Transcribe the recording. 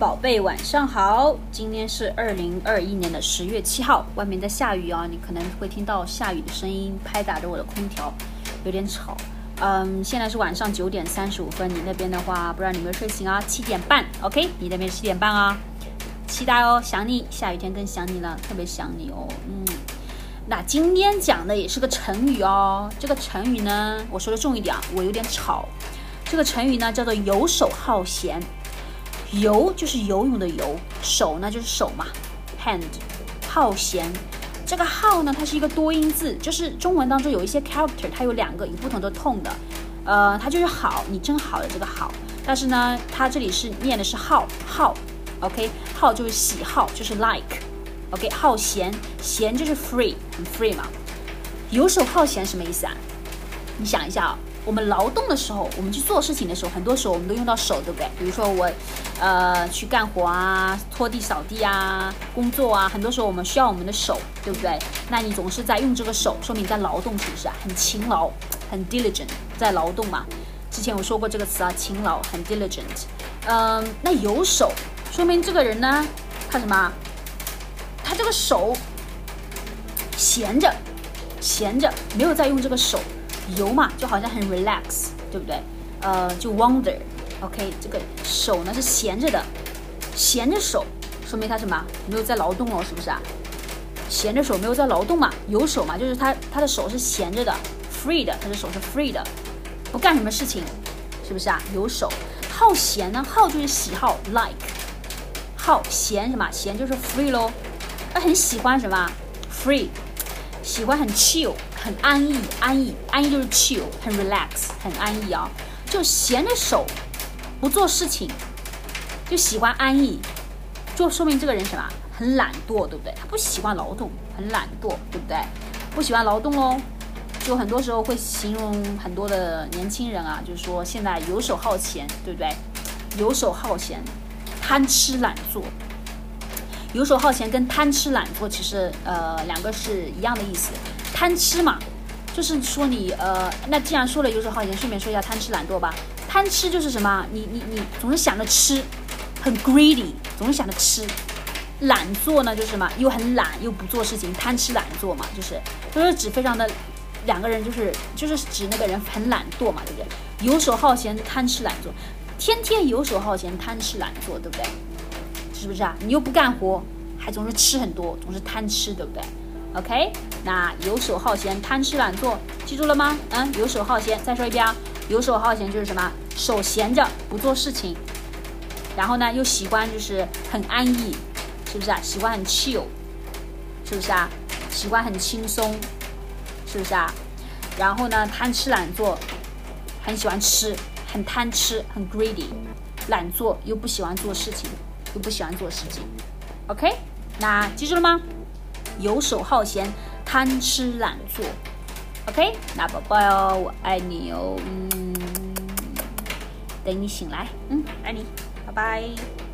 宝贝，晚上好！今天是2021年10月7号，外面在下雨啊，你可能会听到下雨的声音拍打着我的空调，有点吵。现在是晚上9点35分，你那边的话，不知道你有没有睡醒啊？7点半 ，OK？ 你那边7点半啊？期待哦，想你，下雨天更想你了，特别想你哦。那今天讲的也是个成语哦，这个成语呢，我说的重一点啊，我有点吵。这个成语呢叫做游手好闲。游就是游泳的游，手呢就是手嘛 ，hand， 好闲。这个好呢，它是一个多音字，就是中文当中有一些 character， 它有两个有不同的 tone 的，它就是好，你真好的这个好。但是呢，它这里是念的是好 ，OK， 好就是喜好，就是 like，OK，、okay？ 好闲，闲就是 free， 很 free 嘛。游手好闲什么意思啊？你想一下啊、哦。我们劳动的时候，我们去做事情的时候，很多时候我们都用到手，对不对？比如说我，去干活啊，拖地、扫地啊，工作啊，很多时候我们需要我们的手，对不对？那你总是在用这个手，说明你在劳动，是不是啊？很勤劳，很 diligent， 在劳动嘛。之前我说过这个词啊，勤劳，很 diligent。那有手，说明这个人呢，他什么？他这个手闲着，没有在用这个手。游嘛，就好像很 relax， 对不对？就 wander，OK， 这个手呢是闲着的，闲着手说明他什么？没有在劳动哦，是不是啊？闲着手没有在劳动嘛，游手嘛，就是他的手是闲着的 ，free 的，他的手是 free 的，不干什么事情，是不是啊？游手，好闲呢，好就是喜好 like， 好闲什么？闲就是 free 咯，他很喜欢什么 ？free， 喜欢很 chill。很安逸就是 chill， 很 relax， 很安逸啊、哦。就闲着手不做事情，就喜欢安逸，就说明这个人什么？很懒惰，对不对？他不喜欢劳动，很懒惰，对不对？不喜欢劳动喽。就很多时候会形容很多的年轻人啊，就是说现在游手好闲，对不对？游手好闲，贪吃懒做。游手好闲跟贪吃懒做其实两个是一样的意思。贪吃嘛，就是说你那既然说了游手好闲，顺便说一下贪吃懒惰吧。贪吃就是什么？你总是想着吃，很 greedy， 总是想着吃。懒做呢，就是什么？又很懒又不做事情，贪吃懒做嘛，就是指非常的两个人，就是指那个人很懒惰嘛，对不对？游手好闲，贪吃懒做，天天游手好闲，贪吃懒做，对不对？是不是啊？你又不干活，还总是吃很多，总是贪吃，对不对？OK， 那游手好闲、贪吃懒做，记住了吗？游手好闲，再说一遍啊，游手好闲就是什么？手闲着不做事情，然后呢又喜欢就是很安逸，是不是啊？喜欢很 chill， 是不是啊？喜欢很轻松，是不是啊？然后呢贪吃懒做，很喜欢吃，很贪吃，很 greedy， 懒做又不喜欢做事情，OK， 那记住了吗？游手好闲，贪吃懒做 ，OK， 那宝贝哦，我爱你哦，等你醒来，爱你，拜拜。